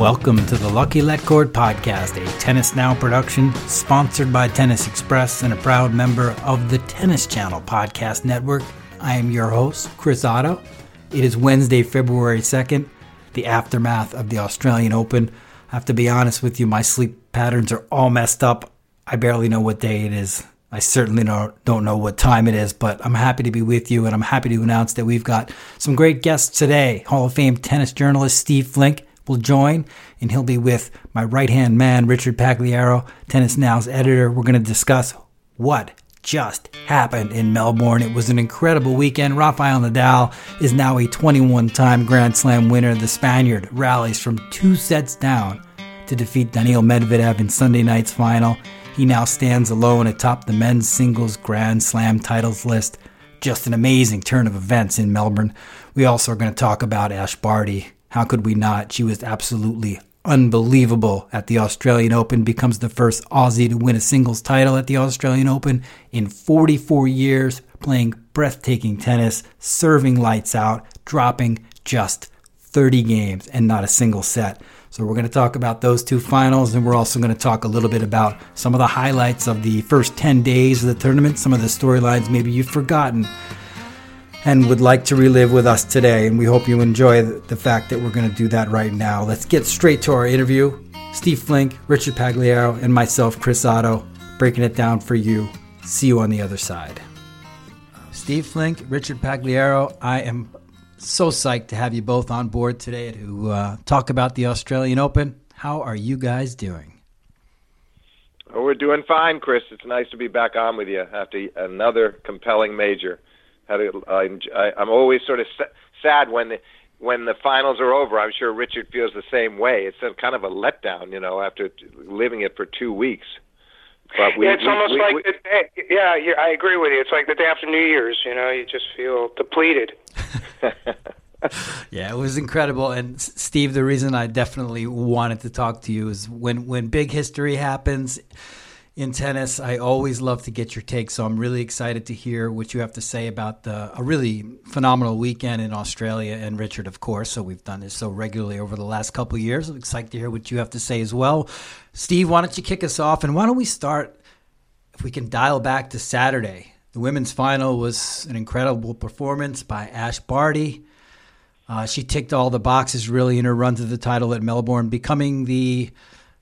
Welcome to the Lucky Let Cord Podcast, a Tennis Now production sponsored by Tennis Express and a proud member of the Tennis Channel Podcast Network. I am your host, Chris Otto. It is Wednesday, February 2nd, the aftermath of the Australian Open. I have to be honest with you, my sleep patterns are all messed up. I barely know what day it is. I certainly don't know what time it is, but I'm happy to be with you, and I'm happy to announce that we've got some great guests today. Hall of Fame tennis journalist Steve Flink will join, and he'll be with my right-hand man, Richard Pagliaro, Tennis Now's editor. We're going to discuss what just happened in Melbourne. It was an incredible weekend. Rafael Nadal is now a 21-time Grand Slam winner. The Spaniard rallies from 2 sets down to defeat Daniil Medvedev in Sunday night's final. He now stands alone atop the men's singles Grand Slam titles list. Just an amazing turn of events in Melbourne. We also are going to talk about Ash Barty. How could we not? She was absolutely unbelievable at the Australian Open, becomes the first Aussie to win a singles title at the Australian Open in 44 years, playing breathtaking tennis, serving lights out, dropping just 30 games and not a single set. So we're going to talk about those two finals, and we're also going to talk a little bit about some of the highlights of the first 10 days of the tournament, some of the storylines maybe you've forgotten and would like to relive with us today. And we hope you enjoy the fact that we're going to do that right now. Let's get straight to our interview. Steve Flink, Richard Pagliaro, and myself, Chris Otto, breaking it down for you. See you on the other side. Steve Flink, Richard Pagliaro, I am so psyched to have you both on board today to talk about the Australian Open. How are you guys doing? Oh, we're doing fine, Chris. It's nice to be back on with you after another compelling major. I'm always sort of sad when the finals are over. I'm sure Richard feels the same way. It's a kind of a letdown, you know, after living it for 2 weeks. But I agree with you. It's like the day after New Year's, you know, you just feel depleted. Yeah, it was incredible. And Steve, the reason I definitely wanted to talk to you is when big history happens in tennis, I always love to get your take. So I'm really excited to hear what you have to say about a really phenomenal weekend in Australia, and Richard, of course. So we've done this so regularly over the last couple of years. I'm excited to hear what you have to say as well. Steve, why don't you kick us off? And why don't we start, if we can dial back to Saturday. The women's final was an incredible performance by Ash Barty. She ticked all the boxes really in her run to the title at Melbourne, becoming the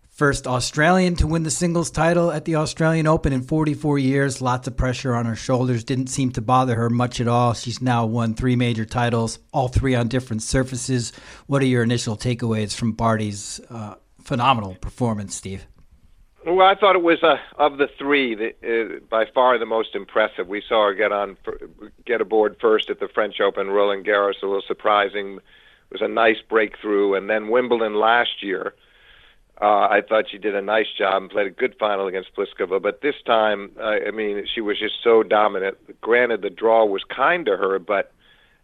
first Australian to win the singles title at the Australian Open in 44 years. Lots of pressure on her shoulders. Didn't seem to bother her much at all. She's now won 3 major titles, all 3 on different surfaces. What are your initial takeaways from Barty's phenomenal performance, Steve? Well, I thought it was of the 3, by far the most impressive. We saw her get aboard first at the French Open, Roland Garros, a little surprising. It was a nice breakthrough, and then Wimbledon last year. I thought she did a nice job and played a good final against Pliskova. But this time, she was just so dominant. Granted, the draw was kind to her, but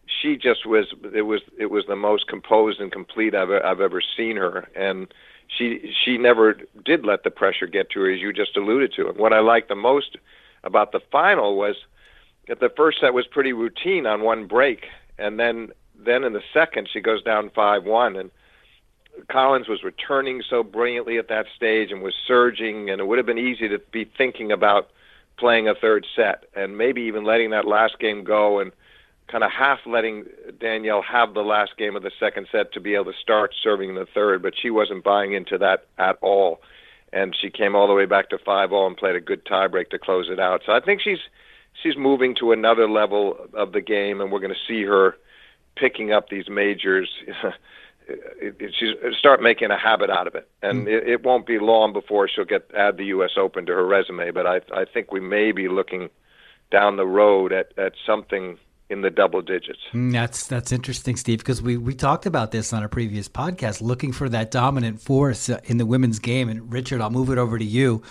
she just was. It was the most composed and complete I've ever seen her, and she never did let the pressure get to her, as you just alluded to. And what I liked the most about the final was that the first set was pretty routine on one break, and then in the second she goes down 5-1, and Collins was returning so brilliantly at that stage and was surging, and it would have been easy to be thinking about playing a third set and maybe even letting that last game go and kind of half letting Danielle have the last game of the second set to be able to start serving in the third, but she wasn't buying into that at all. And she came all the way back to 5-0 and played a good tiebreak to close it out. So I think she's moving to another level of the game, and we're going to see her picking up these majors. She'll start making a habit out of it. And it won't be long before she'll add the U.S. Open to her resume, but I think we may be looking down the road at something in the double digits. That's interesting, Steve, because we talked about this on a previous podcast, looking for that dominant force in the women's game. And Richard, I'll move it over to you.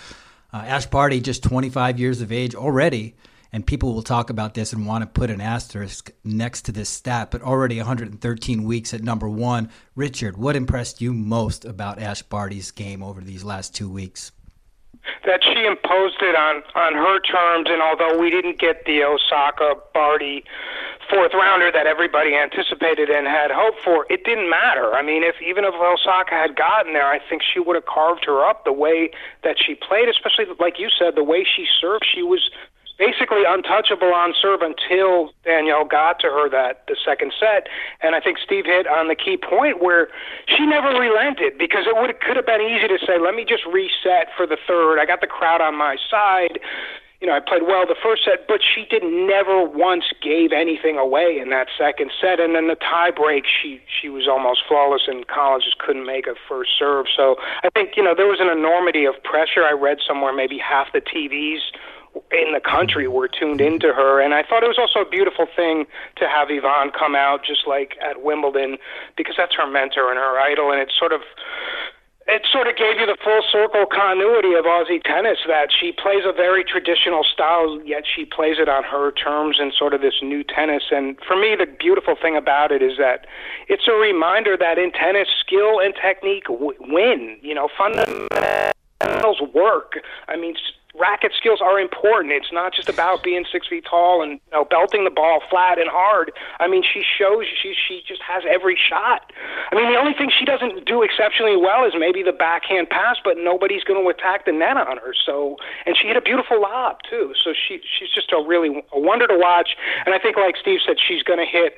Ash Barty, just 25 years of age already, and people will talk about this and want to put an asterisk next to this stat, but already 113 weeks at number 1. Richard, what impressed you most about Ash Barty's game over these last 2 weeks? That she imposed it on her terms, and although we didn't get the Osaka-Barty fourth rounder that everybody anticipated and had hoped for, it didn't matter. I mean, if Osaka had gotten there, I think she would have carved her up the way that she played, especially, like you said, the way she served. She was basically untouchable on serve until Danielle got to her the second set. And I think Steve hit on the key point where she never relented, because it could have been easy to say, let me just reset for the third. I got the crowd on my side. You know, I played well the first set, but she never once gave anything away in that second set. And then the tie break, she was almost flawless, and Collins just couldn't make a first serve. So I think, you know, there was an enormity of pressure. I read somewhere maybe half the TVs in the country were tuned into her, and I thought it was also a beautiful thing to have Yvonne come out, just like at Wimbledon, because that's her mentor and her idol, and it sort of gave you the full circle continuity of Aussie tennis, that she plays a very traditional style, yet she plays it on her terms and sort of this new tennis. And for me, the beautiful thing about it is that it's a reminder that in tennis, skill and technique win. You know, fundamentals work. I mean, racket skills are important. It's not just about being 6 feet tall and, you know, belting the ball flat and hard. I mean, she shows she just has every shot. I mean, the only thing she doesn't do exceptionally well is maybe the backhand pass, but nobody's going to attack the net on her. So, and she hit a beautiful lob too. So she's just a wonder to watch. And I think, like Steve said, she's going to hit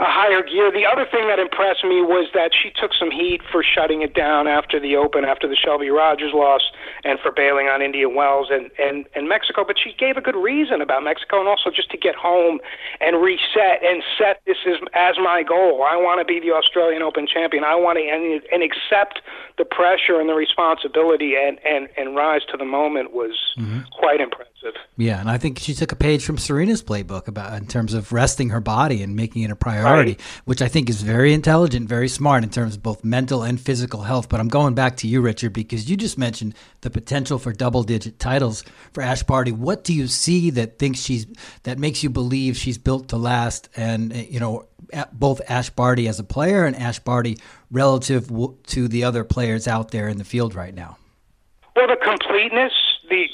a higher gear. The other thing that impressed me was that she took some heat for shutting it down after the Open, after the Shelby Rogers loss, and for bailing on Indian Wells and Mexico, but she gave a good reason about Mexico, and also just to get home and reset and set this as my goal. I want to be the Australian Open champion. I want to and accept the pressure and the responsibility and rise to the moment was quite impressive. Yeah, and I think she took a page from Serena's playbook about in terms of resting her body and making it a priority, which I think is very intelligent, very smart in terms of both mental and physical health. But I'm going back to you, Richard, because you just mentioned the potential for double-digit titles for Ash Barty. What do you see that makes you believe she's built to last? And, you know, both Ash Barty as a player and Ash Barty relative to the other players out there in the field right now. Well, the completeness, the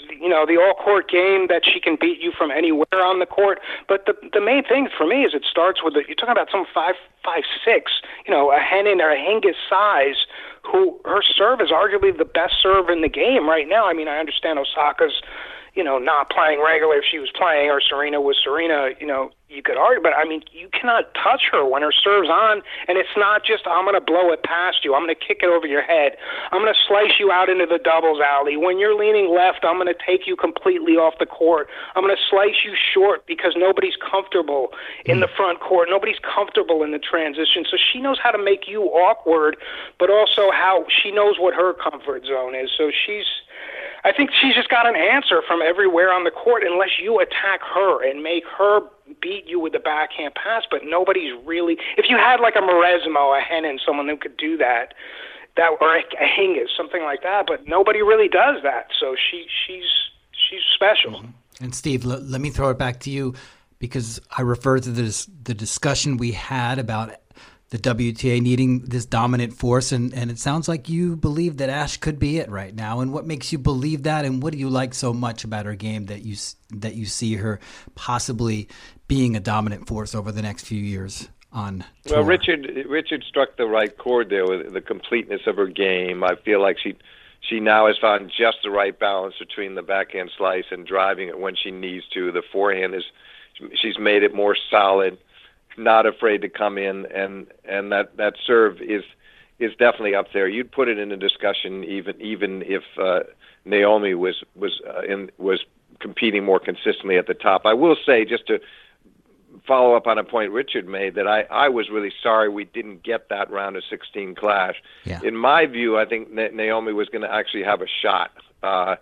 all-court game, that she can beat you from anywhere on the court. But the main thing for me is it starts with you're talking about some 5'6", you know, a Henin or a Hingis size, who her serve is arguably the best serve in the game right now. I mean, I understand Osaka's, you know, not playing regularly. If she was playing, or Serena was Serena, you know, you could argue, but I mean, you cannot touch her when her serve's on, and it's not just, I'm going to blow it past you, I'm going to kick it over your head, I'm going to slice you out into the doubles alley. When you're leaning left, I'm going to take you completely off the court. I'm going to slice you short because nobody's comfortable in the front court. Nobody's comfortable in the transition. So she knows how to make you awkward, but also how she knows what her comfort zone is. So I think she's just got an answer from everywhere on the court, unless you attack her and make her beat you with the backhand pass. But nobody's really, if you had like a Maresmo, a Henin, someone who could do that, or a Hingis, something like that, but nobody really does that. So she's special. Mm-hmm. And Steve, let me throw it back to you, because I referred to the discussion we had about the WTA needing this dominant force, and it sounds like you believe that Ash could be it right now. And what makes you believe that, and what do you like so much about her game that you see her possibly being a dominant force over the next few years on tour? Well, Richard struck the right chord there with the completeness of her game. I feel like she now has found just the right balance between the backhand slice and driving it when she needs to. The forehand she's made it more solid, not afraid to come in, and that serve is definitely up there. You'd put it in a discussion even if Naomi was competing more consistently at the top. I will say, just to follow up on a point Richard made, that I was really sorry we didn't get that round of 16 clash. Yeah. In my view, I think Naomi was going to actually have a shot. I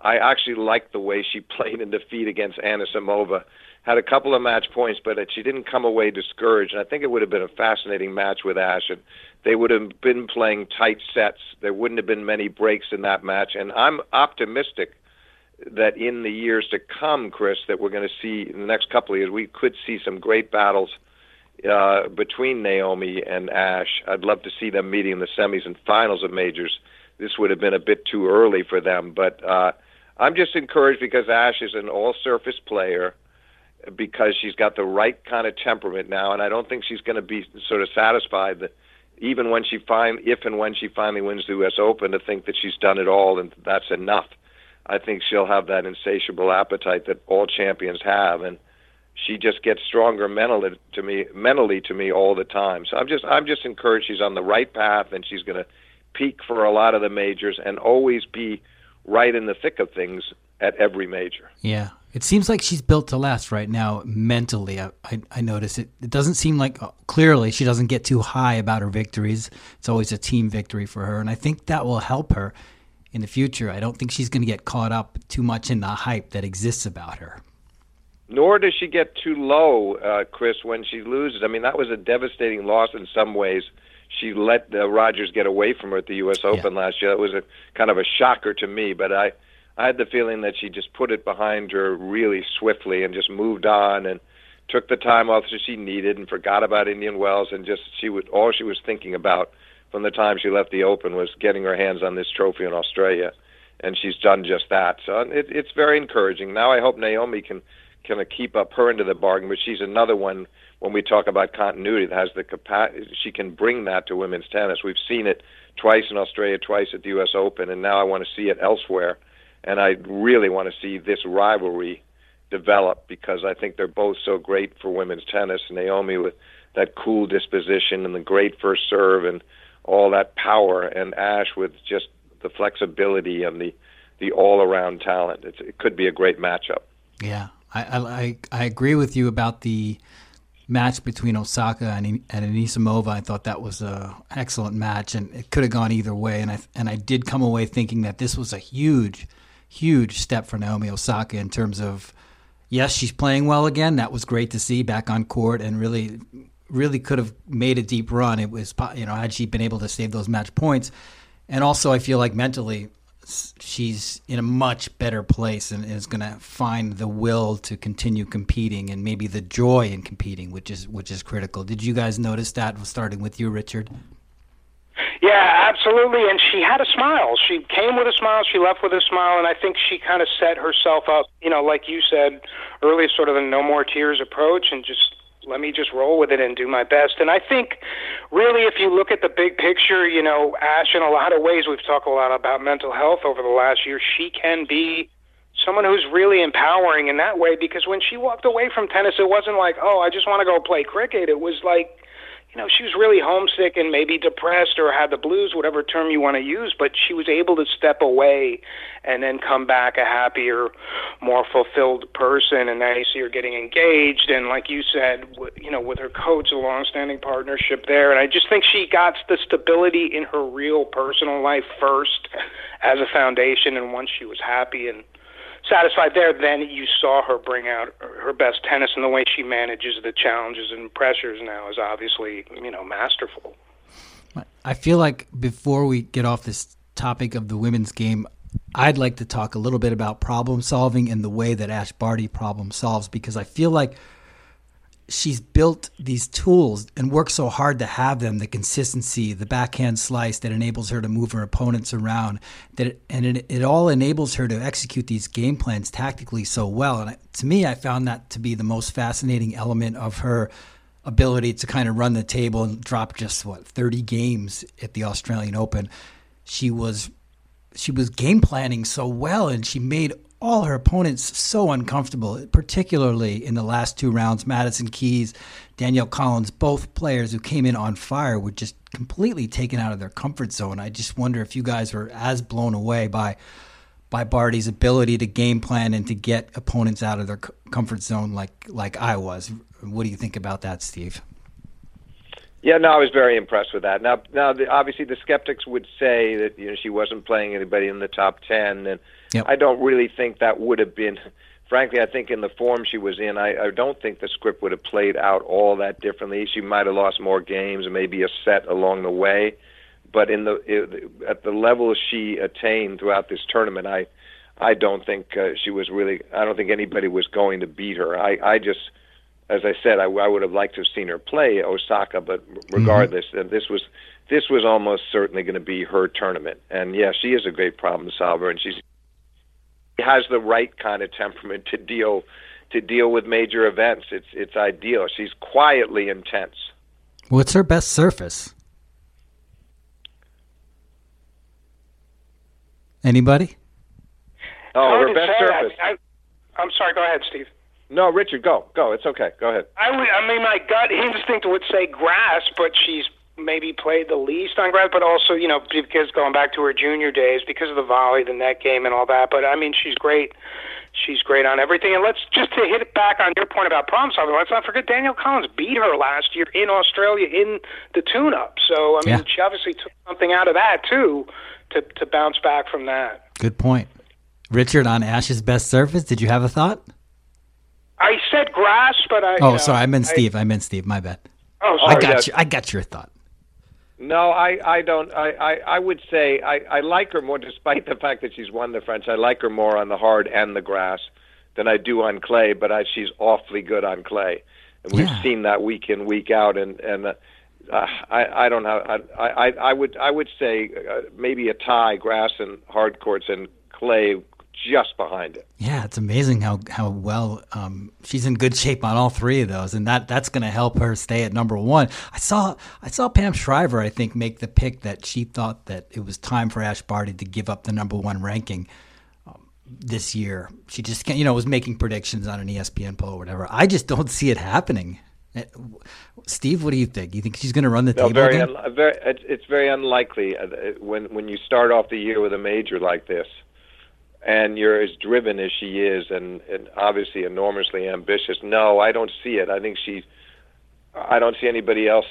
actually liked the way she played in defeat against Anisimova. Had a couple of match points, but she didn't come away discouraged. And I think it would have been a fascinating match with Ash. And they would have been playing tight sets. There wouldn't have been many breaks in that match. And I'm optimistic that in the years to come, Chris, that we're going to see, in the next couple of years, we could see some great battles between Naomi and Ash. I'd love to see them meeting in the semis and finals of majors. This would have been a bit too early for them. But I'm just encouraged because Ash is an all-surface player. because she's got the right kind of temperament now, and I don't think she's going to be sort of satisfied that even when she finally wins the U.S. Open, to think that she's done it all and that's enough. I think she'll have that insatiable appetite that all champions have, and she just gets stronger mentally to me all the time. So I'm just encouraged she's on the right path, and she's going to peak for a lot of the majors and always be right in the thick of things at every major. Yeah. It seems like she's built to last right now mentally. I notice it. It doesn't seem like, clearly, she doesn't get too high about her victories. It's always a team victory for her, and I think that will help her in the future. I don't think she's going to get caught up too much in the hype that exists about her. Nor does she get too low, Chris, when she loses. I mean, that was a devastating loss in some ways. She let Rogers get away from her at the U.S. Open last year. That was a kind of a shocker to me, but I had the feeling that she just put it behind her really swiftly and just moved on and took the time off that she needed and forgot about Indian Wells, and just all she was thinking about from the time she left the Open was getting her hands on this trophy in Australia, and she's done just that. So it's very encouraging. Now I hope Naomi can kind of keep up her end of the bargain, but she's another one when we talk about continuity that has the capacity. She can bring that to women's tennis. We've seen it twice in Australia, twice at the U.S. Open, and now I want to see it elsewhere. And I really want to see this rivalry develop because I think they're both so great for women's tennis. Naomi with that cool disposition and the great first serve and all that power, and Ash with just the flexibility and the all-around talent. It could be a great matchup. Yeah, I agree with you about the match between Osaka and Anisimova. I thought that was an excellent match, and it could have gone either way. And I did come away thinking that this was a huge step for Naomi Osaka in terms of, yes, she's playing well again. That was great to see back on court, and really could have made a deep run. It was, had she been able to save those match points. And also I feel like mentally she's in a much better place and is going to find the will to continue competing and maybe the joy in competing, which is critical. Did you guys notice that, starting with you, Richard? Yeah, absolutely. And she had a smile. She came with a smile. She left with a smile. And I think she kind of set herself up, like you said earlier, sort of a no more tears approach, and just let me just roll with it and do my best. And I think really, if you look at the big picture, Ash, in a lot of ways, we've talked a lot about mental health over the last year. She can be someone who's really empowering in that way, because when she walked away from tennis, it wasn't like, oh, I just want to go play cricket. It was like, she was really homesick and maybe depressed or had the blues, whatever term you want to use, but she was able to step away and then come back a happier, more fulfilled person. And now you see her getting engaged, and like you said, with her coach, a longstanding partnership there. And I just think she got the stability in her real personal life first as a foundation, and once she was happy and satisfied there, then you saw her bring out her best tennis, and the way she manages the challenges and pressures now is obviously, masterful. I feel like before we get off this topic of the women's game, I'd like to talk a little bit about problem solving and the way that Ash Barty problem solves, because I feel like she's built these tools and worked so hard to have them, the consistency, the backhand slice that enables her to move her opponents around, and it all enables her to execute these game plans tactically so well. And to me, I found that to be the most fascinating element of her ability to kind of run the table and drop 30 games at the Australian Open. She was game planning so well, and she made all her opponents so uncomfortable, particularly in the last two rounds. Madison Keys, Danielle Collins, both players who came in on fire, were just completely taken out of their comfort zone. I just wonder if you guys were as blown away by Barty's ability to game plan and to get opponents out of their comfort zone like I was. What do you think about that, Steve? Yeah, no, I was very impressed with that. Now, obviously, the skeptics would say that she wasn't playing anybody in the top 10, and yep. I don't really think that would have been. Frankly, I think in the form she was in, I don't think the script would have played out all that differently. She might have lost more games, maybe a set along the way, but at the level she attained throughout this tournament, I don't think she was really. I don't think anybody was going to beat her. I just. As I said, I would have liked to have seen her play Osaka, but regardless, this was almost certainly going to be her tournament. And yeah, she is a great problem solver, and she has the right kind of temperament to deal to deal with major events. It's ideal. She's quietly intense. What's her best surface? Anybody? Oh, her best surface. I'm sorry. Go ahead, Steve. No, Richard, go. It's okay. Go ahead. I mean, my gut instinct would say grass, but she's maybe played the least on grass, but also, you know, because going back to her junior days, because of the volley, the net game, and all that. But I mean, she's great. She's great on everything. And let's just to hit it back on your point about problem solving. Let's not forget Danielle Collins beat her last year in Australia in the tune-up. So I mean, She obviously took something out of that too to bounce back from that. Good point, Richard. On Ash's best surface, did you have a thought? I said grass, but I... sorry, I meant Steve. My bad. Oh, sorry. I got your thought. No, I don't. I would say I like her more, despite the fact that she's won the French. I like her more on the hard and the grass than I do on clay, but she's awfully good on clay. And we've seen that week in, week out. And I don't know. I would say maybe a tie, grass and hard courts, and clay just behind it. Yeah, it's amazing how well she's in good shape on all three of those, and that's going to help her stay at number one. I saw Pam Shriver, I think, make the pick that she thought that it was time for Ash Barty to give up the number one ranking this year. She just can't, was making predictions on an ESPN poll or whatever. I just don't see it happening. Steve, what do you think? You think she's going to run the table again? It's very unlikely when you start off the year with a major like this. And you're as driven as she is, and obviously enormously ambitious. No, I don't see it. I don't see anybody else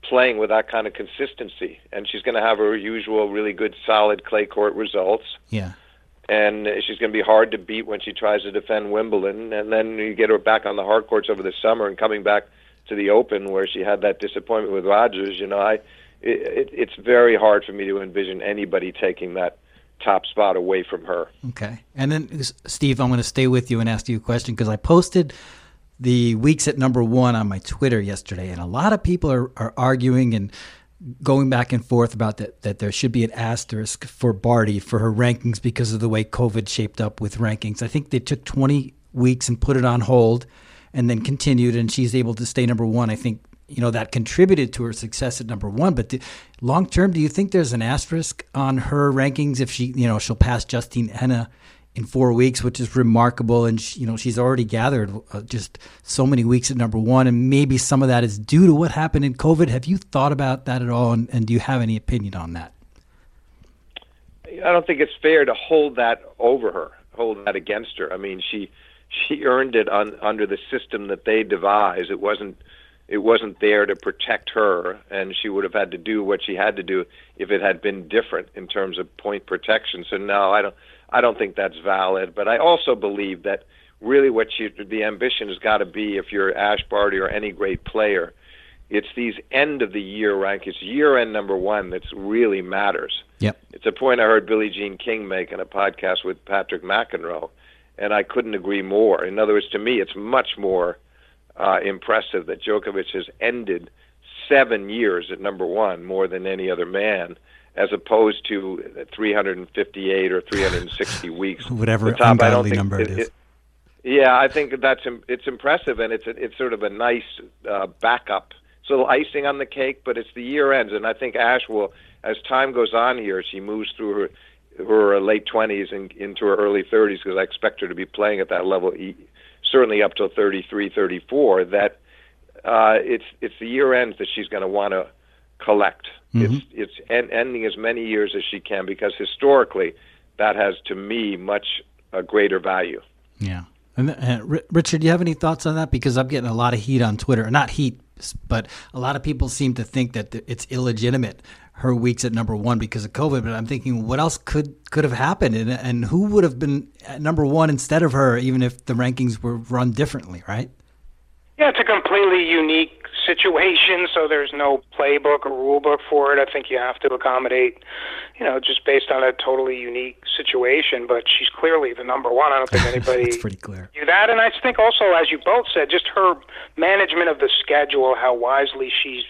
playing with that kind of consistency. And she's going to have her usual really good, solid clay court results. Yeah. And she's going to be hard to beat when she tries to defend Wimbledon. And then you get her back on the hard courts over the summer, and coming back to the Open where she had that disappointment with Rogers. It's very hard for me to envision anybody taking that top spot away from her. Okay. And then, Steve, I'm going to stay with you and ask you a question, because I posted the weeks at number one on my Twitter yesterday, and a lot of people are arguing and going back and forth about that there should be an asterisk for Barty for her rankings because of the way COVID shaped up with rankings. I think they took 20 weeks and put it on hold and then continued, and she's able to stay number one. I think that contributed to her success at number one. But long term, do you think there's an asterisk on her rankings if she, she'll pass Justine Henin in 4 weeks, which is remarkable, and she's already gathered just so many weeks at number one, and maybe some of that is due to what happened in COVID? Have you thought about that at all, and do you have any opinion on that? I don't think it's fair to hold that against her. I mean, she earned it under the system that they devised. It wasn't there to protect her, and she would have had to do what she had to do if it had been different in terms of point protection. So no, I don't think that's valid. But I also believe that really the ambition has got to be, if you're Ash Barty or any great player, it's these end of the year rankings, year end number one, that's really matters. Yep. It's a point I heard Billie Jean King make in a podcast with Patrick McEnroe, and I couldn't agree more. In other words, to me, it's much more impressive that Djokovic has ended 7 years at number one more than any other man, as opposed to 358 or 360 weeks. Whatever the top, ungodly I don't think, number it is. Yeah, I think it's impressive, and it's sort of a nice backup. It's a little icing on the cake, but it's the year ends, and I think Ash will, as time goes on here, she moves through her late 20s and into her early 30s, because I expect her to be playing at that level certainly up till 33, 34, that it's the year ends that she's going to want to collect. Mm-hmm. It's ending as many years as she can, because historically that has, to me, much a greater value. Yeah. And Richard, do you have any thoughts on that? Because I'm getting a lot of heat on Twitter. Not heat, but a lot of people seem to think that it's illegitimate, her weeks at number one, because of COVID. But I'm thinking, what else could have happened, and who would have been at number one instead of her, even if the rankings were run differently, right? Yeah, it's a completely unique situation, so there's no playbook or rule book for it. I think you have to accommodate, just based on a totally unique situation. But she's clearly the number one. I don't think anybody That's pretty clear. Knew that. And I think also, as you both said, just her management of the schedule, how wisely she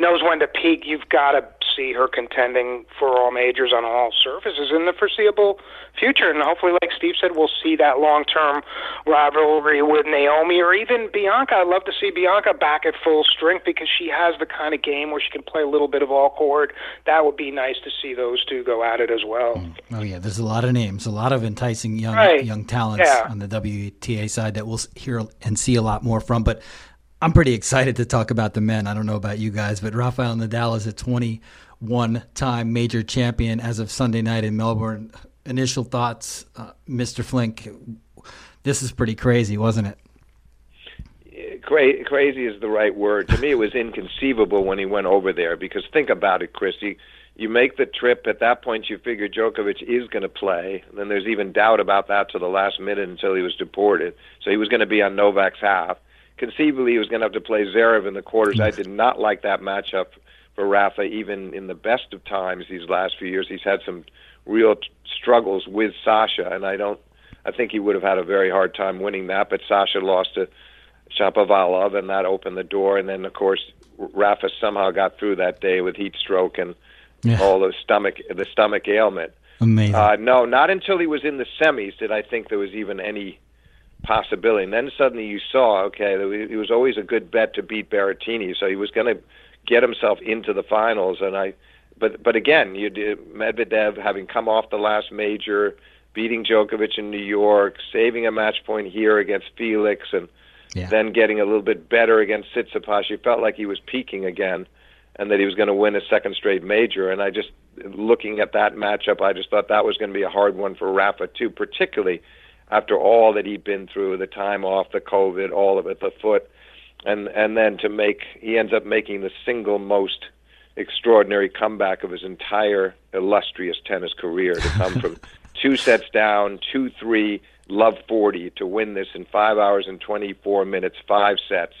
knows when to peak. You've got to see her contending for all majors on all surfaces in the foreseeable future. And hopefully, like Steve said, we'll see that long-term rivalry with Naomi or even Bianca. I'd love to see Bianca back at full strength because she has the kind of game where she can play a little bit of all court. That would be nice to see those two go at it as well. Oh, yeah. There's a lot of names, a lot of enticing young talents on the WTA side that we'll hear and see a lot more from. But I'm pretty excited to talk about the men. I don't know about you guys, but Rafael Nadal is a 21-time major champion as of Sunday night in Melbourne. Initial thoughts, Mr. Flink, this is pretty crazy, wasn't it? Crazy is the right word. To me, it was inconceivable when he went over there because think about it, Chris. You make the trip. At that point, you figure Djokovic is going to play. And then there's even doubt about that to the last minute until he was deported. So he was going to be on Novak's half. Conceivably, he was going to have to play Zverev in the quarters. I did not like that matchup for Rafa, even in the best of times these last few years. He's had some real struggles with Sasha, and I think he would have had a very hard time winning that. But Sasha lost to Shapovalov, and that opened the door. And then, of course, Rafa somehow got through that day with heat stroke and all the stomach ailment. Amazing. No, not until he was in the semis did I think there was even any possibility. And then suddenly you saw, okay, it was always a good bet to beat Berrettini, so he was going to get himself into the finals. And but again, you did Medvedev having come off the last major, beating Djokovic in New York, saving a match point here against Felix, and then getting a little bit better against Tsitsipas. You felt like he was peaking again, and that he was going to win a second straight major. And I just looking at that matchup, I just thought that was going to be a hard one for Rafa too, particularly after all that he'd been through, the time off, the COVID, all of it, the foot. And then he ends up making the single most extraordinary comeback of his entire illustrious tennis career to come from 2 sets down, 2-3, love 40, to win this in 5 hours and 24 minutes, 5 sets.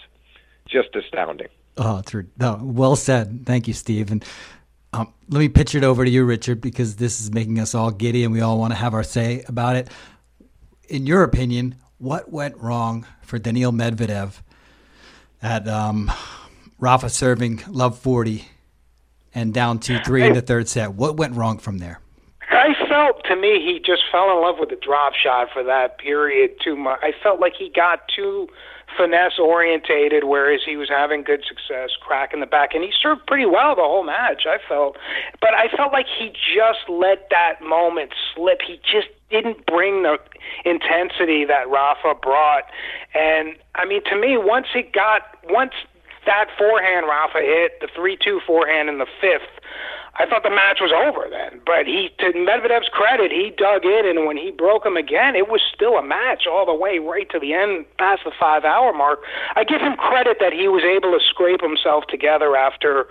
Just astounding. Oh, well said. Thank you, Steve. And let me pitch it over to you, Richard, because this is making us all giddy and we all want to have our say about it. In your opinion, what went wrong for Daniil Medvedev at Rafa serving love 40 and down 2-3 in the third set? What went wrong from there? I felt, to me, he just fell in love with the drop shot for that period too much. I felt like he got too finesse orientated, whereas he was having good success cracking the back, and he served pretty well the whole match, I felt. But I felt like he just let that moment slip. He just didn't bring the intensity that Rafa brought. And I mean, to me, once that forehand Rafa hit, the 3-2 forehand in the fifth, I thought the match was over then. But to Medvedev's credit, he dug in, and when he broke him again, it was still a match all the way right to the end, past the 5-hour mark. I give him credit that he was able to scrape himself together after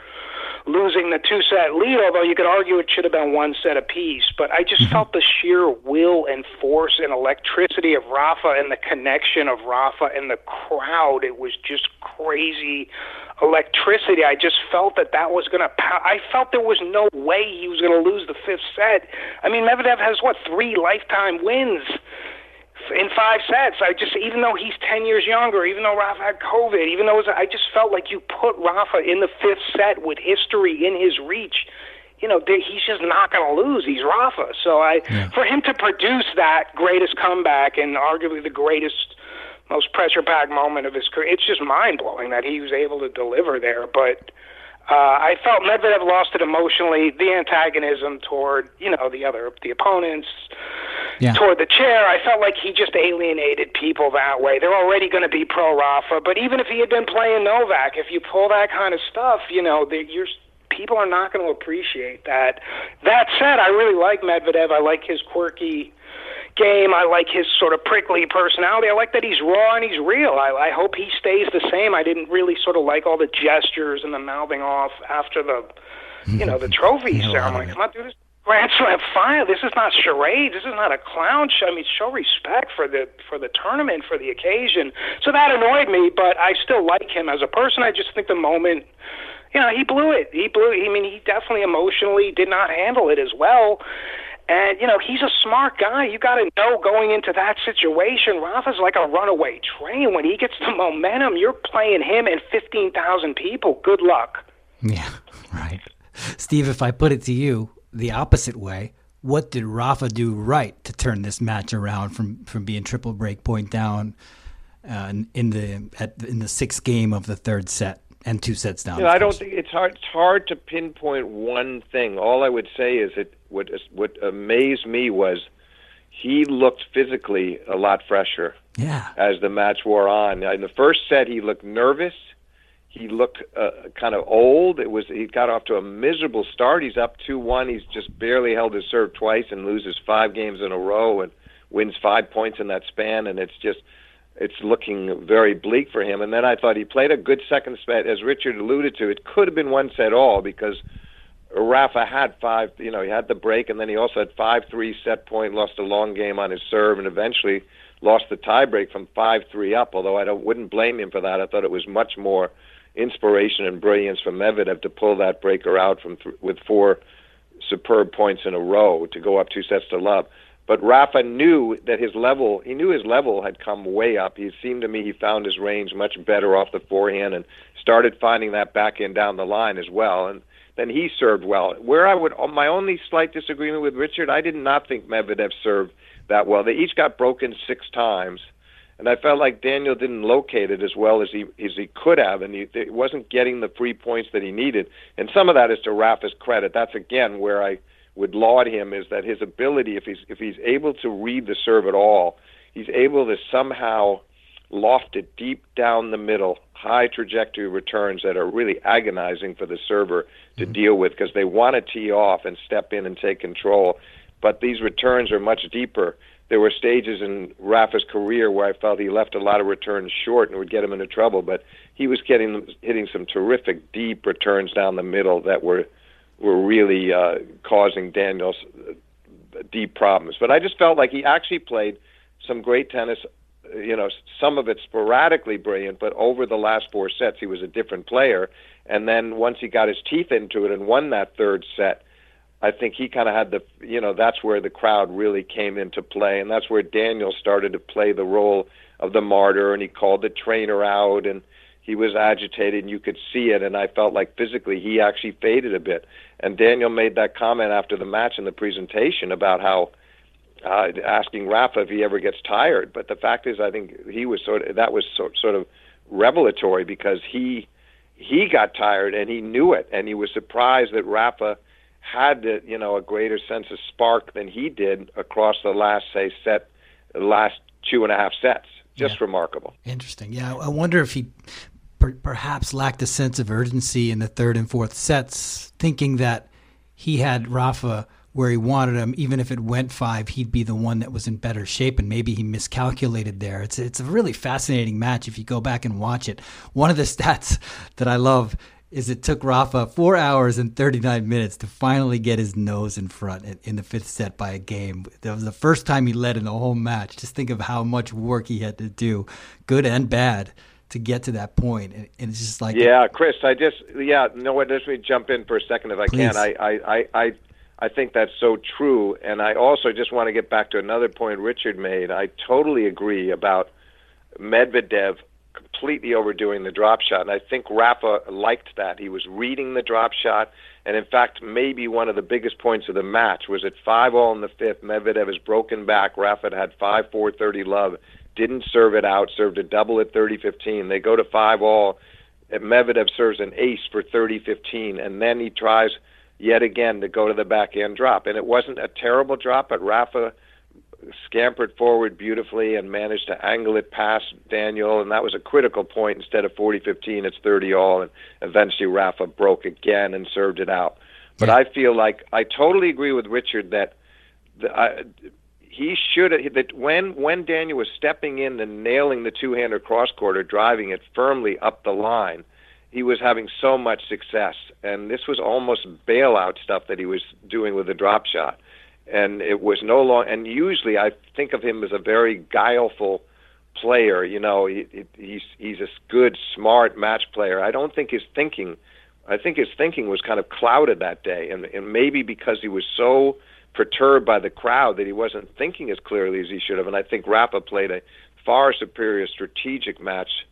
losing the 2-set lead, although you could argue it should have been 1 set apiece. But I just felt the sheer will and force and electricity of Rafa and the connection of Rafa and the crowd. It was just crazy electricity. I just felt that was going to – I felt there was no way he was going to lose the 5th set. I mean, Medvedev has, 3 lifetime wins in 5 sets. Even though he's 10 years younger, even though Rafa had COVID, I just felt like you put Rafa in the 5th set with history in his reach. He's just not going to lose. He's Rafa. So for him to produce that greatest comeback and arguably the greatest, most pressure-packed moment of his career, it's just mind-blowing that he was able to deliver there. But I felt Medvedev lost it emotionally, the antagonism toward, the opponents, toward the chair. I felt like he just alienated people that way. They're already going to be pro-Rafa, but even if he had been playing Novak, if you pull that kind of stuff, people are not going to appreciate that. That said, I really like Medvedev. I like his quirky game. I like his sort of prickly personality. I like that he's raw and he's real. I hope he stays the same. I didn't really sort of like all the gestures and the mouthing off after the, the trophy ceremony. Come on, do this Grand Slam final. This is not charades. This is not a clown show. I mean, show respect for the tournament, for the occasion. So that annoyed me, but I still like him as a person. I just think the moment, he blew it. I mean, he definitely emotionally did not handle it as well. And, he's a smart guy. You got to know going into that situation, Rafa's like a runaway train. When he gets the momentum, you're playing him and 15,000 people. Good luck. Yeah, right. Steve, if I put it to you the opposite way, what did Rafa do right to turn this match around from being triple break point down in the sixth game of the third set and two sets down? I don't think it's hard to pinpoint one thing. All I would say is that what amazed me was he looked physically a lot fresher. Yeah. As the match wore on, in the first set he looked nervous. He looked kind of old. He got off to a miserable start. He's up 2-1. He's just barely held his serve twice and loses 5 games in a row and wins 5 points in that span. And it's looking very bleak for him. And then I thought he played a good second set. As Richard alluded to, it could have been one set all because Rafa had 5. He had the break, and then he also had 5-3 set point. Lost a long game on his serve, and eventually lost the tiebreak from 5-3 up. Although I wouldn't blame him for that. I thought it was much more inspiration and brilliance from Medvedev to pull that breaker out with 4 superb points in a row to go up 2-0. But Rafa knew that his level had come way up. He seemed to me he found his range much better off the forehand and started finding that backhand down the line as well. And then he served well. My only slight disagreement with Richard, I did not think Medvedev served that well. They each got broken 6 times. And I felt like Daniel didn't locate it as well as he could have, and he wasn't getting the free points that he needed. And some of that is to Rafa's credit. That's, again, where I would laud him, is that his ability, if he's able to read the serve at all, he's able to somehow loft it deep down the middle, high trajectory returns that are really agonizing for the server to deal with because they want to tee off and step in and take control. But these returns are much deeper. There were stages in Rafa's career where I felt he left a lot of returns short and would get him into trouble, but he was hitting some terrific deep returns down the middle that were really causing Daniel deep problems. But I just felt like he actually played some great tennis, some of it sporadically brilliant, but over the last 4 sets he was a different player. And then once he got his teeth into it and won that third set, I think he kind of had that's where the crowd really came into play, and that's where Daniel started to play the role of the martyr, and he called the trainer out, and he was agitated, and you could see it, and I felt like physically he actually faded a bit. And Daniel made that comment after the match in the presentation about how asking Rafa if he ever gets tired, but the fact is I think he was sort of revelatory because he got tired, and he knew it, and he was surprised that Rafa had a greater sense of spark than he did across the last 2.5 sets. Just remarkable. Interesting. Yeah, I wonder if he perhaps lacked a sense of urgency in the third and fourth sets, thinking that he had Rafa where he wanted him. Even if it went 5, he'd be the one that was in better shape, and maybe he miscalculated there. It's a really fascinating match if you go back and watch it. One of the stats that I love is it took Rafa 4 hours and 39 minutes to finally get his nose in front in the 5th set by a game. That was the first time he led in the whole match. Just think of how much work he had to do, good and bad, to get to that point. And it's just like... Yeah, Chris, let me jump in for a second if I please. Can. I think that's so true. And I also just want to get back to another point Richard made. I totally agree about Medvedev completely overdoing the drop shot, and I think Rafa liked that. He was reading the drop shot, and in fact, maybe one of the biggest points of the match was at 5-all in the 5th. Medvedev is broken back. Rafa had 5-4, 30-love, didn't serve it out, served a double at 30-15. They go to 5-all. Medvedev serves an ace for 30-15, and then he tries yet again to go to the backhand drop, and it wasn't a terrible drop, but Rafa scampered forward beautifully and managed to angle it past Daniel, and that was a critical point. Instead of 40-15, it's 30-all, and eventually Rafa broke again and served it out. But I feel like I totally agree with Richard that he should have, that when Daniel was stepping in and nailing the two-hander cross-court or driving it firmly up the line, he was having so much success, and this was almost bailout stuff that he was doing with the drop shot. And it was no long. And usually, I think of him as a very guileful player. He's a good, smart match player. I think his thinking was kind of clouded that day, and maybe because he was so perturbed by the crowd that he wasn't thinking as clearly as he should have. And I think Rafa played a far superior strategic match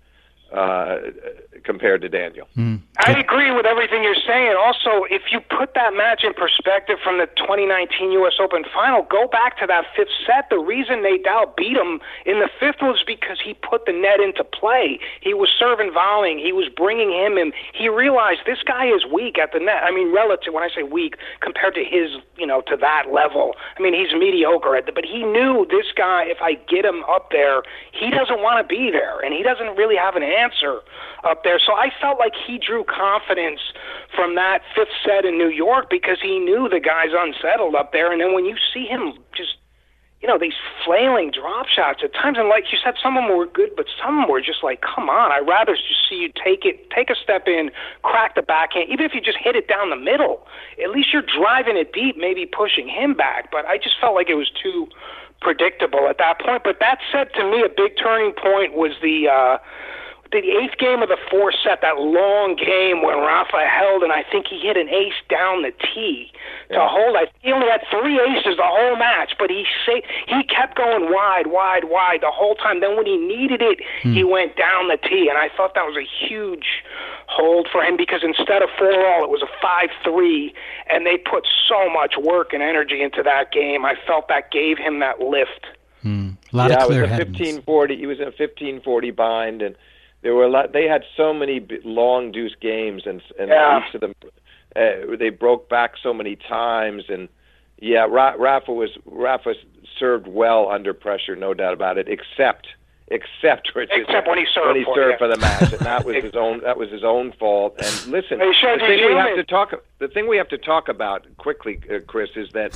compared to Daniel. I agree with everything you're saying. Also, if you put that match in perspective from the 2019 U.S. Open final, go back to that fifth set. The reason Nadal beat him in the fifth was because he put the net into play. He was serving, volleying. He was bringing him in. He realized this guy is weak at the net. I mean, relative, when I say weak, compared to his, you know, to that level. I mean, he's mediocre at the, but he knew this guy, if I get him up there, he doesn't want to be there, and he doesn't really have an answer up there. So I felt like he drew confidence from that fifth set in New York because he knew the guy's unsettled up there. And then when you see him just, you know, these flailing drop shots at times, and like you said, some of them were good, but some were just like, come on, I'd rather just see you take it, take a step in, crack the backhand. Even if you just hit it down the middle, at least you're driving it deep, maybe pushing him back. But I just felt like it was too predictable at that point. But that said, to me, a big turning point was the eighth game of the fourth set, that long game when Rafa held, and I think he hit an ace down the tee to hold. He only had three aces the whole match, but he kept going wide the whole time. Then when he needed it, he went down the tee, and I thought that was a huge hold for him because instead of 4-all, it was a 5-3, and they put so much work and energy into that game. I felt that gave him that lift. A lot of clear-headedness. He was in a 1540 bind, and there were a lot. They had so many long deuce games, and each of them, they broke back so many times. And yeah, Rafa served well under pressure, no doubt about it. Except when he served for the match, and that was his own. That was his own fault. And listen, the thing we have to talk about quickly, Chris, is that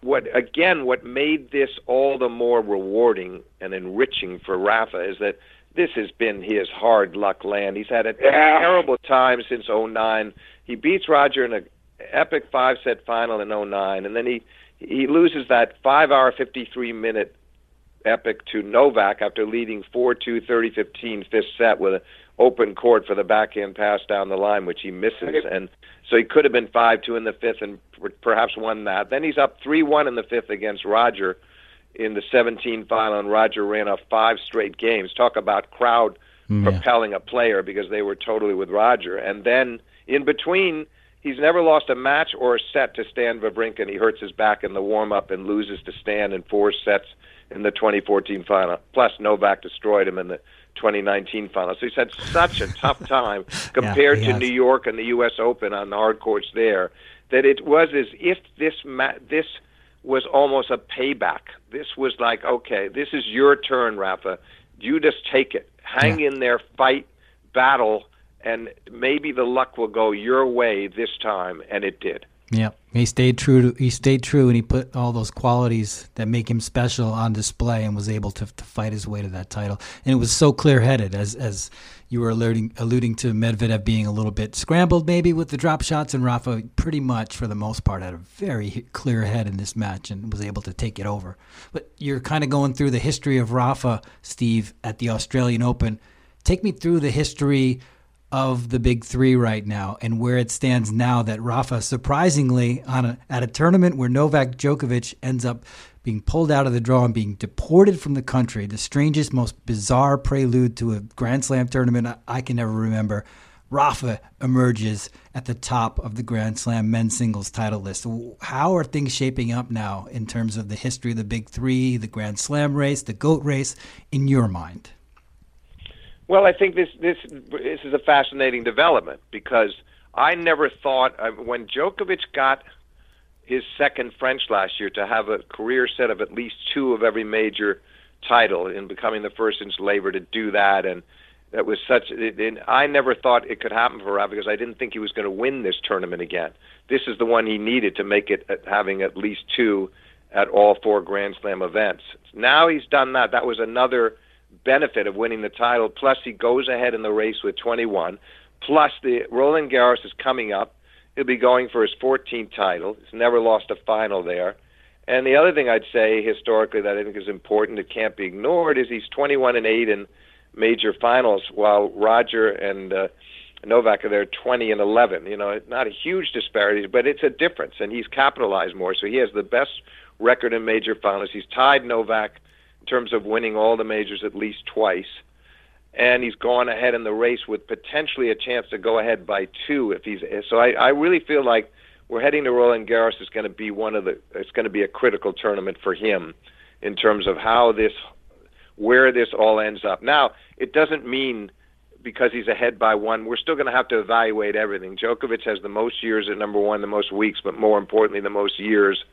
what made this all the more rewarding and enriching for Rafa is that this has been his hard luck land. He's had a terrible time since 2009. He beats Roger in an epic 5-set final in 2009, and then he loses that 5-hour, 53-minute epic to Novak after leading 4-2, 30-15, fifth set with an open court for the backhand pass down the line, which he misses. And so he could have been 5-2 in the fifth and perhaps won that. Then he's up 3-1 in the fifth against Roger in the 2017 final, and Roger ran off 5 straight games. Talk about crowd propelling a player because they were totally with Roger. And then in between, he's never lost a match or a set to Stan Wawrinka, and he hurts his back in the warm-up and loses to Stan in 4 sets in the 2014 final. Plus, Novak destroyed him in the 2019 final. So he's had such a tough time compared to New York and the U.S. Open on the hard courts there that it was as if this was almost a payback. This was like, okay, this is your turn, Rafa. You just take it. Hang in there, fight, battle, and maybe the luck will go your way this time, and it did. Yeah, he stayed true, and he put all those qualities that make him special on display and was able to fight his way to that title. And it was so clear-headed, as you were alluding to Medvedev being a little bit scrambled maybe with the drop shots, and Rafa pretty much for the most part had a very clear head in this match and was able to take it over. But you're kind of going through the history of Rafa, Steve, at the Australian Open. Take me through the history of the big three right now and where it stands now that Rafa, surprisingly, at a tournament where Novak Djokovic ends up being pulled out of the draw and being deported from the country, the strangest, most bizarre prelude to a Grand Slam tournament I can ever remember, Rafa emerges at the top of the Grand Slam men's singles title list. How are things shaping up now in terms of the history of the big three, the Grand Slam race, the GOAT race, in your mind? Well, I think this is a fascinating development because I never thought, when Djokovic got his second French last year, to have a career set of at least 2 of every major title and becoming the first since Laver to do that, and that was I never thought it could happen for Rafa because I didn't think he was going to win this tournament again. This is the one he needed to make it, having at least 2 at all 4 Grand Slam events. Now he's done that. That was another benefit of winning the title. Plus, he goes ahead in the race with 21. Plus, the Roland Garros is coming up. He'll be going for his 14th title. He's never lost a final there. And the other thing I'd say historically that I think is important, it can't be ignored, is he's 21-8 in major finals, while Roger and Novak are there 20-11. You know, not a huge disparity, but it's a difference, and he's capitalized more. So he has the best record in major finals. He's tied Novak in terms of winning all the majors at least twice. and he's gone ahead in the race with potentially a chance to go ahead by two. So I really feel like we're heading to Roland Garros is going to be it's going to be a critical tournament for him in terms of where this all ends up. Now, it doesn't mean because he's ahead by one, we're still going to have to evaluate everything. Djokovic has the most years at number one, the most weeks, but more importantly, the most years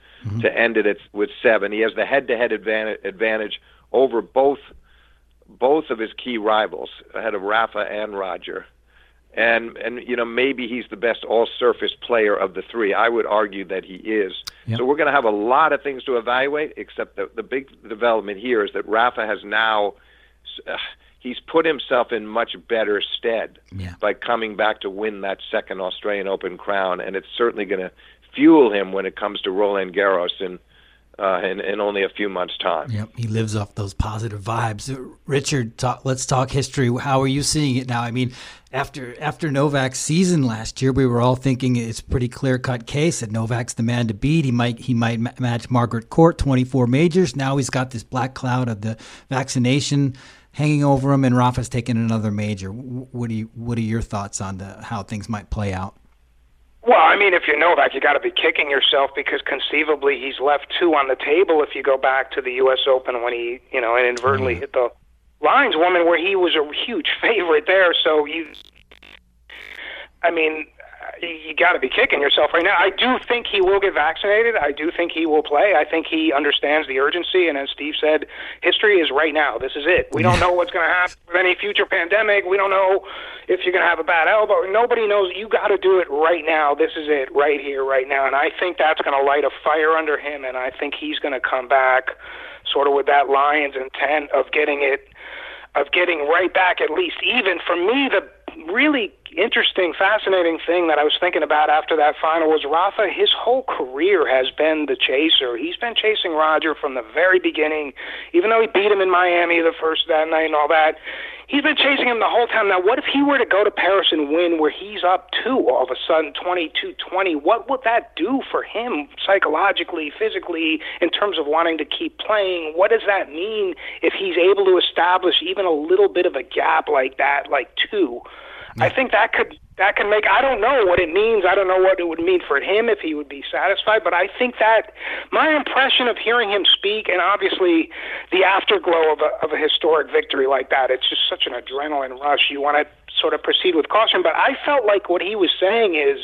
to end it with seven. He has the head-to-head advantage over both of his key rivals, ahead of Rafa and Roger. And you know, maybe he's the best all-surface player of the three. I would argue that he is. Yep. So we're going to have a lot of things to evaluate, except the big development here is that Rafa has now... he's put himself in much better stead by coming back to win that second Australian Open crown, and it's certainly going to fuel him when it comes to Roland Garros in only a few months' time. Yep, he lives off those positive vibes. Richard, let's talk history. How are you seeing it now? I mean, after Novak's season last year, we were all thinking it's a pretty clear-cut case that Novak's the man to beat. He might match Margaret Court, 24 majors. Now he's got this black cloud of the vaccination hanging over him, and Rafa's taking another major. What are your thoughts on how things might play out? Well, I mean, if you're Novak, you got to be kicking yourself because conceivably he's left two on the table if you go back to the U.S. Open when he, you know, inadvertently hit the lines woman where he was a huge favorite there. So you got to be kicking yourself right now. I do think he will get vaccinated. I do think he will play. I think he understands the urgency. And as Steve said, history is right now. This is it. We don't know what's going to happen with any future pandemic. We don't know if you're going to have a bad elbow. Nobody knows. You got to do it right now. This is it right here, right now. And I think that's going to light a fire under him. And I think he's going to come back sort of with that Lions intent of getting right back at least even. For me, the really interesting, fascinating thing that I was thinking about after that final was Rafa. His whole career has been the chaser. He's been chasing Roger from the very beginning, even though he beat him in Miami that night and all that. He's been chasing him the whole time. Now, what if he were to go to Paris and win where he's up 2 all of a sudden, 22-20? What would that do for him psychologically, physically, in terms of wanting to keep playing? What does that mean if he's able to establish even a little bit of a gap like that, like 2? I think that could make, I don't know what it means. I don't know what it would mean for him if he would be satisfied, but I think that my impression of hearing him speak and obviously the afterglow of a historic victory like that, it's just such an adrenaline rush. You want to sort of proceed with caution, but I felt like what he was saying is,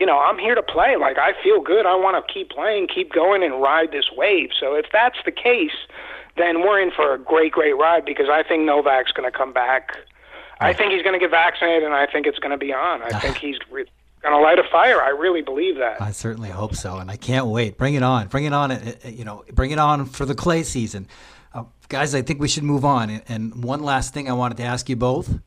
you know, I'm here to play. Like, I feel good. I want to keep playing, keep going, and ride this wave. So if that's the case, then we're in for a great, great ride because I think Novak's going to come back. I think he's going to get vaccinated, and I think it's going to be on. I think he's going to light a fire. I really believe that. I certainly hope so, and I can't wait. Bring it on. Bring it on, you know, bring it on for the clay season. Guys, I think we should move on. And one last thing I wanted to ask you both.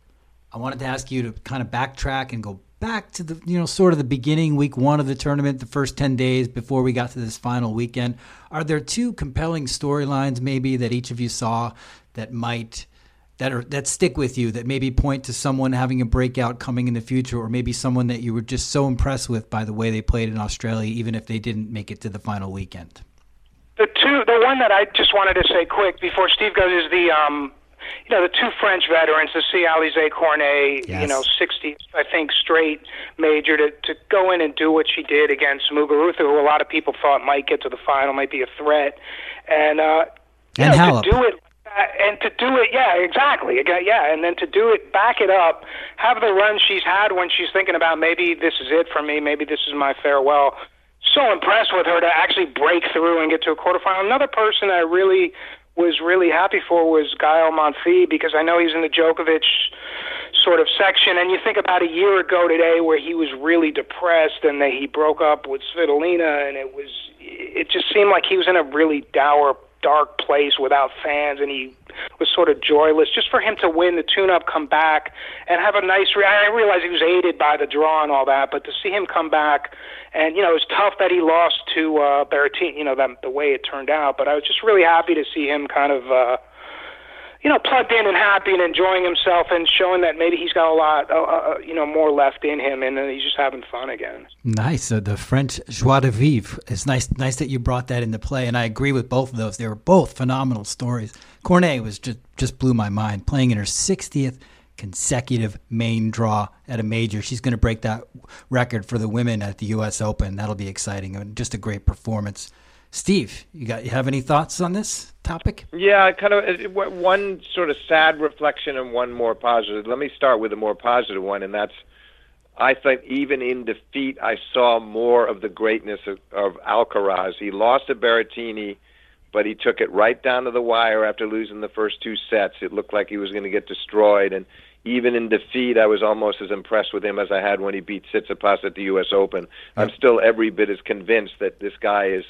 I wanted to ask you to kind of backtrack and go back to the, you know, sort of the beginning, week one of the tournament, the first 10 days before we got to this final weekend. Are there two compelling storylines maybe that each of you saw that might – that stick with you, that maybe point to someone having a breakout coming in the future, or maybe someone that you were just so impressed with by the way they played in Australia, even if they didn't make it to the final weekend? The one that I just wanted to say quick before Steve goes is the two French veterans, to see Alizé Cornet, yes, you know, 60, I think, straight major, to go in and do what she did against Muguruza, who a lot of people thought might get to the final, might be a threat, and to do it. And to do it, yeah, exactly. Yeah, and then to do it, back it up, have the run she's had when she's thinking about maybe this is it for me, maybe this is my farewell. So impressed with her to actually break through and get to a quarterfinal. Another person I really was really happy for was Gaël Monfils, because I know he's in the Djokovic sort of section, and you think about a year ago today where he was really depressed and that he broke up with Svitolina, and it just seemed like he was in a really dour, dark place without fans, and he was sort of joyless. Just for him to win the tune-up, come back, and have a nice I realize he was aided by the draw and all that, but to see him come back, and, you know, it was tough that he lost to Berrettini, you know, the way it turned out, but I was just really happy to see him kind of you know, plugged in and happy and enjoying himself and showing that maybe he's got a lot, you know, more left in him, and he's just having fun again. Nice. The French joie de vivre. It's nice that you brought that into play, and I agree with both of those. They were both phenomenal stories. Cornet was just blew my mind, playing in her 60th consecutive main draw at a major. She's going to break that record for the women at the U.S. Open. That'll be exciting, and just a great performance. Steve, you have any thoughts on this topic? Yeah, kind of one sort of sad reflection and one more positive. Let me start with a more positive one, and that's, I think even in defeat, I saw more of the greatness of Alcaraz. He lost to Berrettini, but he took it right down to the wire after losing the first two sets. It looked like he was going to get destroyed, and even in defeat, I was almost as impressed with him as I had when he beat Tsitsipas at the U.S. Open. Yeah. I'm still every bit as convinced that this guy is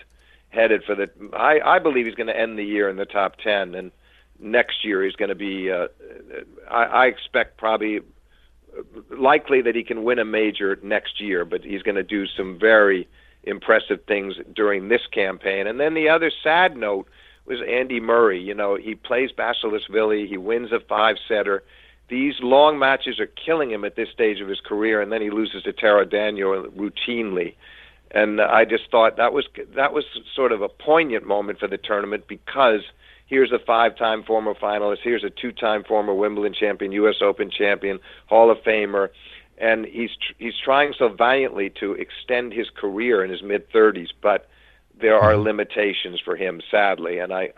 headed for the... I believe he's going to end the year in the top 10, and next year he's going to be... I expect probably likely that he can win a major next year, but he's going to do some very impressive things during this campaign. And then the other sad note was Andy Murray. You know, he plays Basilashvili, he wins a five-setter. These long matches are killing him at this stage of his career, and then he loses to Tara Daniel routinely. And I just thought that was sort of a poignant moment for the tournament, because here's a five-time former finalist, here's a two-time former Wimbledon champion, U.S. Open champion, Hall of Famer, and he's trying so valiantly to extend his career in his mid-30s, but there are limitations for him, sadly. And I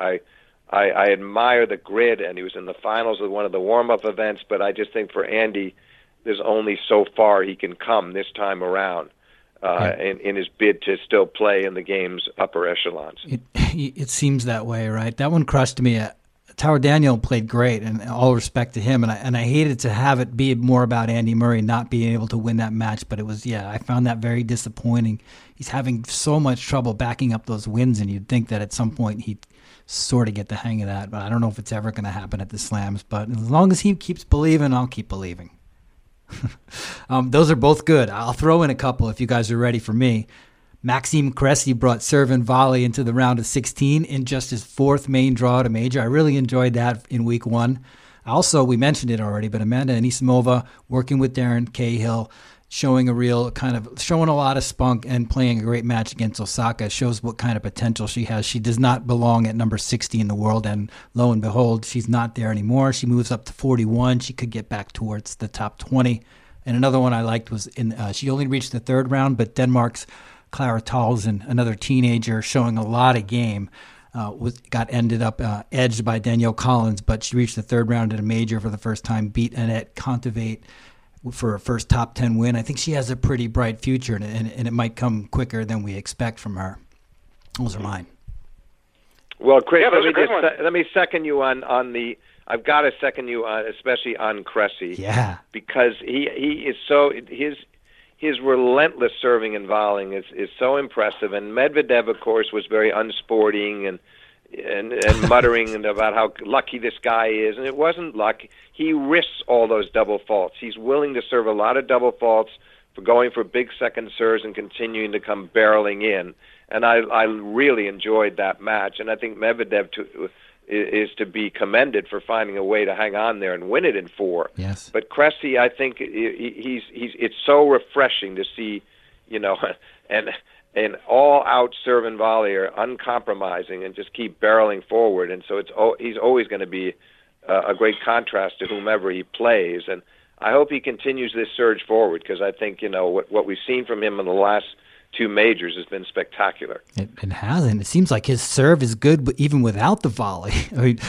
admire the grit, and he was in the finals of one of the warm-up events, but I just think for Andy, there's only so far he can come this time around. In his bid to still play in the game's upper echelons. It seems that way, right? That one crushed me. Tower Daniel played great, and all respect to him, and I hated to have it be more about Andy Murray not being able to win that match, but it was, yeah, I found that very disappointing. He's having so much trouble backing up those wins, and you'd think that at some point he'd sort of get the hang of that, but I don't know if it's ever going to happen at the Slams, but as long as he keeps believing, I'll keep believing. Those are both good. I'll throw in a couple if you guys are ready for me. Maxime Cressy brought serve and volley into the round of 16 in just his fourth main draw at a major. I really enjoyed that in week one. Also, we mentioned it already, but Amanda Anisimova working with Darren Cahill, showing a lot of spunk and playing a great match against Osaka, shows what kind of potential she has. She does not belong at number 60 in the world, and lo and behold, she's not there anymore. She moves up to 41. She could get back towards the top 20. And another one I liked was she only reached the third round, but Denmark's Clara Tolson, another teenager showing a lot of game, got edged by Danielle Collins, but she reached the third round at a major for the first time, beat Annette Contavate for her first top 10 win. I think she has a pretty bright future, and it might come quicker than we expect from her. Those are mine. Well, Chris, let me second you on the... I've got to second you on, especially on Cressy. Yeah. Because he is so... His relentless serving and volleying is so impressive. And Medvedev, of course, was very unsporting and muttering about how lucky this guy is, and it wasn't luck. He risks all those double faults. He's willing to serve a lot of double faults for going for big second serves and continuing to come barreling in, and I really enjoyed that match, and I think Medvedev is to be commended for finding a way to hang on there and win it in four. Yes. But Cressy, I think he's it's so refreshing to see, you know, and an all-out serve and volley are uncompromising and just keep barreling forward. And so he's always going to be a great contrast to whomever he plays. And I hope he continues this surge forward, because I think, you know, what we've seen from him in the last two majors has been spectacular. It has, and it seems like his serve is good, but even without the volley. I mean,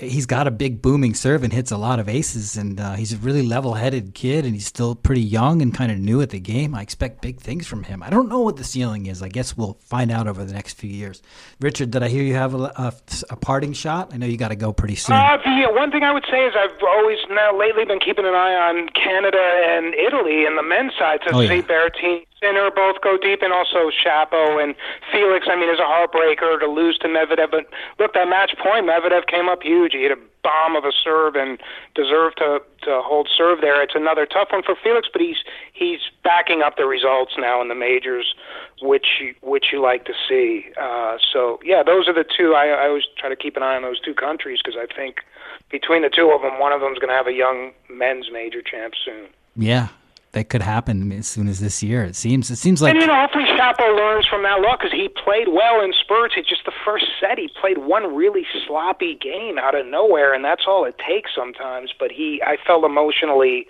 he's got a big booming serve and hits a lot of aces, and he's a really level-headed kid, and he's still pretty young and kind of new at the game. I expect big things from him. I don't know what the ceiling is. I guess we'll find out over the next few years. Richard, did I hear you have a parting shot? I know you got to go pretty soon. One thing I would say is I've always now lately been keeping an eye on Canada and Italy and the men's side. So Berrettini, Sinner both go deep, and also Chapo and Felix. I mean, it's a heartbreaker to lose to Medvedev, but look, that match point, Medvedev came up huge. He hit a bomb of a serve and deserved to hold serve there. It's another tough one for Felix, but he's backing up the results now in the majors, which you like to see. So yeah, those are the two. I always try to keep an eye on those two countries, because I think between the two of them, one of them's going to have a young men's major champ soon. Yeah, that could happen as soon as this year. It seems like. And you know, hopefully Chapo learns from that loss, because he played well in spurts. It's just the first set he played one really sloppy game out of nowhere, and that's all it takes sometimes. But I felt emotionally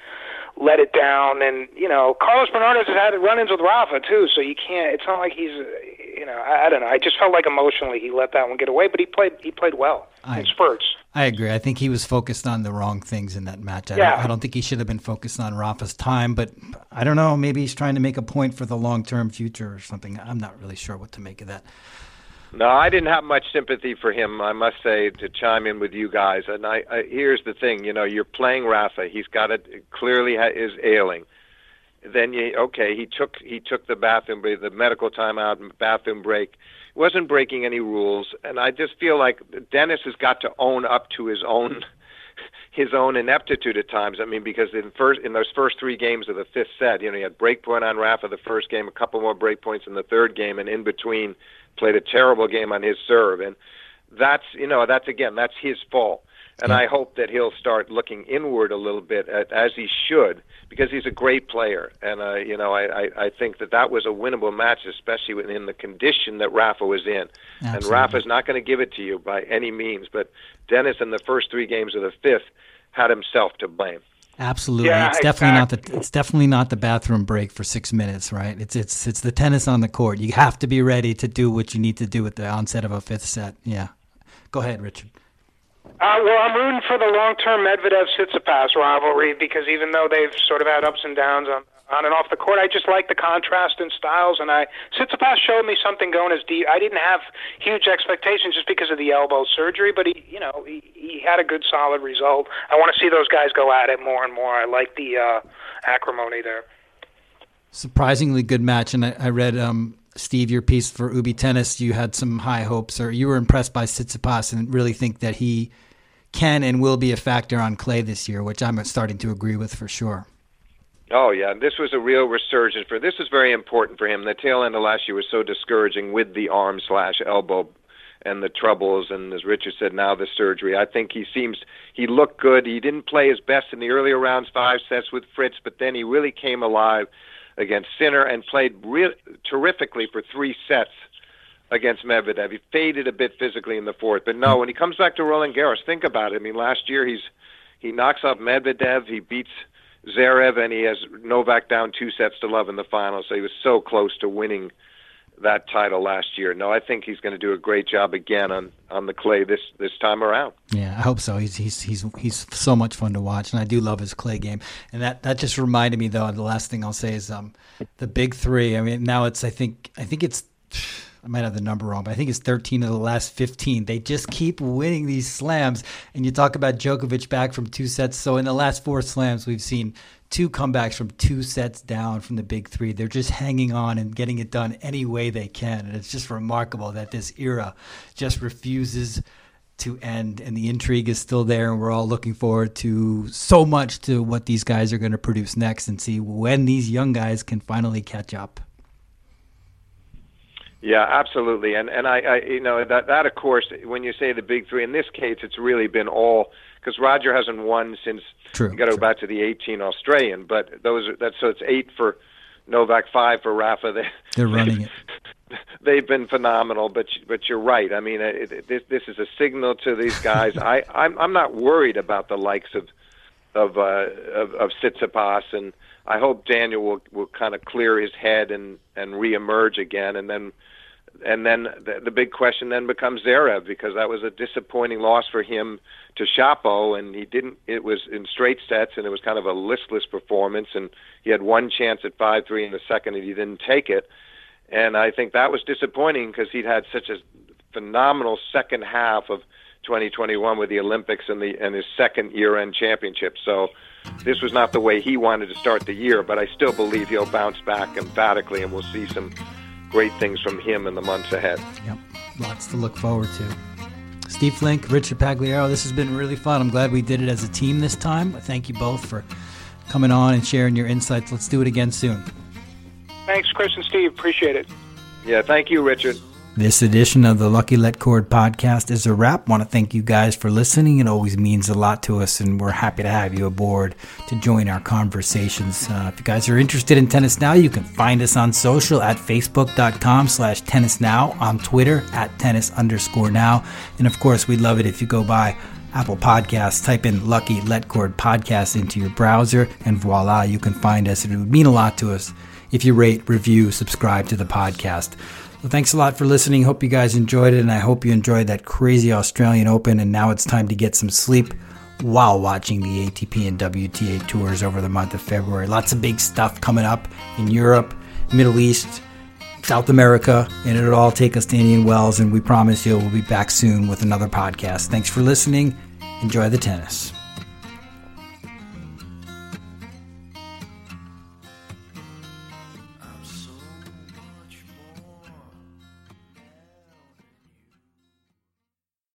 let it down, and you know, Carlos Bernardes has had run-ins with Rafa too, so you can't. It's not like he's. You know, I don't know. I just felt like emotionally he let that one get away, but he played well in spurts. I agree. I think he was focused on the wrong things in that match. I don't think he should have been focused on Rafa's time, but I don't know. Maybe he's trying to make a point for the long-term future or something. I'm not really sure what to make of that. No, I didn't have much sympathy for him, I must say, to chime in with you guys. And here's the thing. You know, you're playing Rafa. He's got it. Clearly is ailing. Then he took the bathroom break, the medical timeout, bathroom break. He wasn't breaking any rules, and I just feel like Dennis has got to own up to his own ineptitude at times. I mean, because in those first three games of the fifth set, you know, he had break point on Rafa the first game, a couple more break points in the third game, and in between played a terrible game on his serve, and that's his fault. And I hope that he'll start looking inward a little bit, as he should, because he's a great player. And, you know, I think that was a winnable match, especially within the condition that Rafa was in. Absolutely. And Rafa's not going to give it to you by any means. But Dennis, in the first three games of the fifth, had himself to blame. Absolutely. Yeah, it's definitely not the bathroom break for 6 minutes, right? It's the tennis on the court. You have to be ready to do what you need to do at the onset of a fifth set. Yeah. Go ahead, Richard. Well, I'm rooting for the long-term Medvedev-Tsitsipas rivalry, because even though they've sort of had ups and downs on and off the court, I just like the contrast in styles. And Tsitsipas showed me something going as deep. I didn't have huge expectations just because of the elbow surgery, but he had a good, solid result. I want to see those guys go at it more and more. I like the acrimony there. Surprisingly good match, and I read. Steve, your piece for Ubi Tennis, you had some high hopes, or you were impressed by Tsitsipas and really think that he can and will be a factor on clay this year, which I'm starting to agree with for sure. Oh, yeah. This was a real resurgence. This is very important for him. The tail end of last year was so discouraging with the arm/elbow and the troubles, and as Richard said, now the surgery. I think he looked good. He didn't play his best in the earlier rounds, 5 sets with Fritz, but then he really came alive against Sinner and played terrifically for 3 sets against Medvedev. He faded a bit physically in the fourth. But no, when he comes back to Roland Garros, think about it. I mean, last year he knocks off Medvedev, he beats Zverev, and he has Novak down 2-0 in the final. So he was so close to winning that title last year. No, I think he's going to do a great job again on the clay this time around. Yeah, I hope so. He's so much fun to watch, and I do love his clay game. And that just reminded me, though, the last thing I'll say is the big three. I mean, now it's I think it's, I might have the number wrong, but I think it's 13 of the last 15. They just keep winning these slams. And you talk about Djokovic back from 2 sets. So in the last 4 slams, we've seen 2 comebacks from 2 sets down from the big three. They're just hanging on and getting it done any way they can. And it's just remarkable that this era just refuses to end, and the intrigue is still there, and we're all looking forward to so much to what these guys are going to produce next and see when these young guys can finally catch up. Yeah, absolutely. And I you know, that of course, when you say the big three, in this case, it's really been all, because Roger hasn't won since you got to go back to the 18 Australian, but so it's 8 for Novak, 5 for Rafa. They're running it. They've been phenomenal, but you're right. I mean, this is a signal to these guys. I'm not worried about the likes of Tsitsipas, and I hope Daniel will kind of clear his head and reemerge again, and then the big question then becomes Zverev, because that was a disappointing loss for him to Chapo, and he didn't. It was in straight sets, and it was kind of a listless performance, and he had one chance at 5-3 in the second, and he didn't take it, and I think that was disappointing because he'd had such a phenomenal second half of 2021 with the Olympics and his second year-end championship. So this was not the way he wanted to start the year, but I still believe he'll bounce back emphatically, and we'll see some great things from him in the months ahead. Yep, lots to look forward to. Steve Flink, Richard Pagliaro, this has been really fun. I'm glad we did it as a team this time. I thank you both for coming on and sharing your insights. Let's do it again soon. Thanks, Chris and Steve. Appreciate it. Yeah, thank you, Richard. This edition of the Lucky Let Cord Podcast is a wrap. I want to thank you guys for listening. It always means a lot to us, and we're happy to have you aboard to join our conversations. If you guys are interested in Tennis Now, you can find us on social at facebook.com/tennisnow, on Twitter at tennis_now. And of course, we'd love it if you go by Apple Podcasts, type in Lucky Let Cord Podcast into your browser, and voila, you can find us. And it would mean a lot to us if you rate, review, subscribe to the podcast. Well, thanks a lot for listening. Hope you guys enjoyed it, and I hope you enjoyed that crazy Australian Open. And now it's time to get some sleep while watching the ATP and WTA tours over the month of February. Lots of big stuff coming up in Europe, Middle East, South America, and it'll all take us to Indian Wells. And we promise you we'll be back soon with another podcast. Thanks for listening. Enjoy the tennis.